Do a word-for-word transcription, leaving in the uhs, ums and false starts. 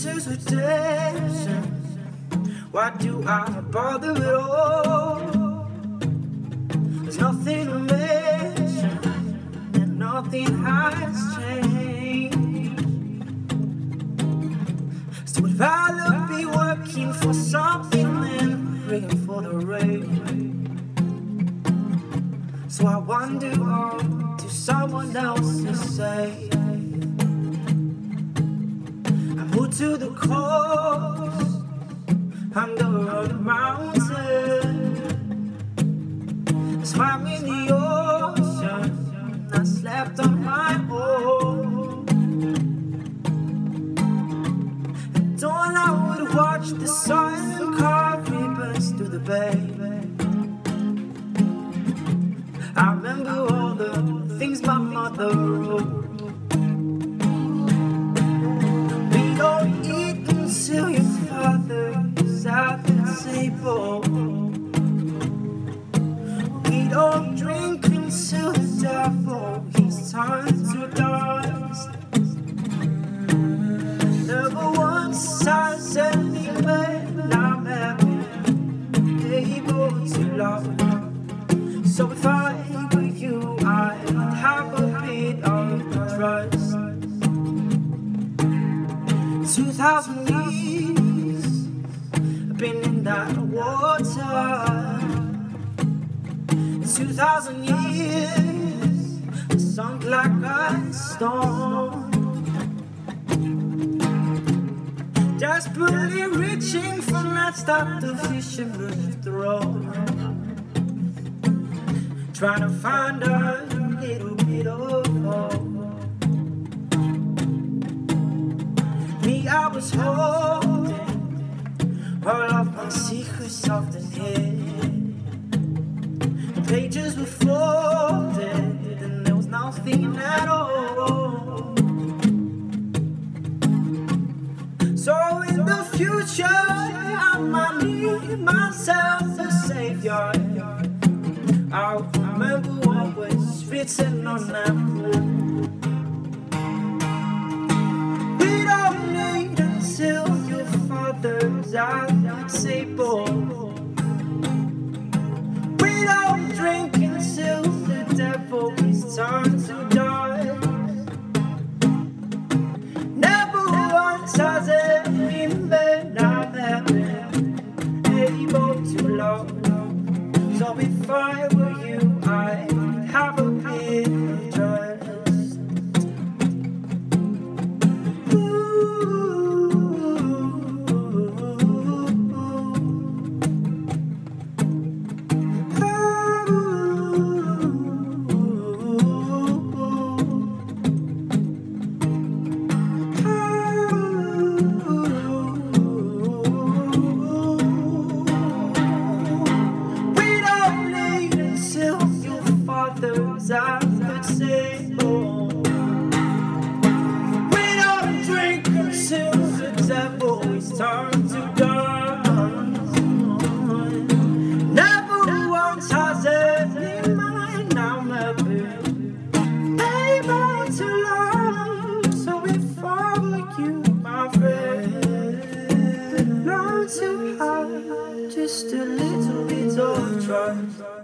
this is redemption. Why do I bother at all? There's nothing to mention, and nothing has changed. So would I be working for something then praying for the rain? So I wonder on to someone else's say. To the coast, I'm going on the mountain. I swam in the ocean, I slept on my own. At dawn I would watch the sun carve ribbons through the bay. I remember all the things my mother wrote. Don't eat until your father is at the table. We don't drink until the devil, he's turned to dust. Never once has any man I'm ever able to love. So if I were you, I'd have a bit of trust. Two thousand years I've been in that water. Two thousand years I sunk like a stone. Desperately reaching for nets that the fishing would throw. Trying to find a little bit of hope. I was holding all of my secrets often hid. Pages were folded and there was nothing at all. So in the future I might need myself a savior. I'll remember what was written on that book. Till your father's at the table. We don't drink until the devil is turned to dust. Never once has any man I've ever been able to love. So if I were you, I'd have a bit of trust. Just a little bit of trust.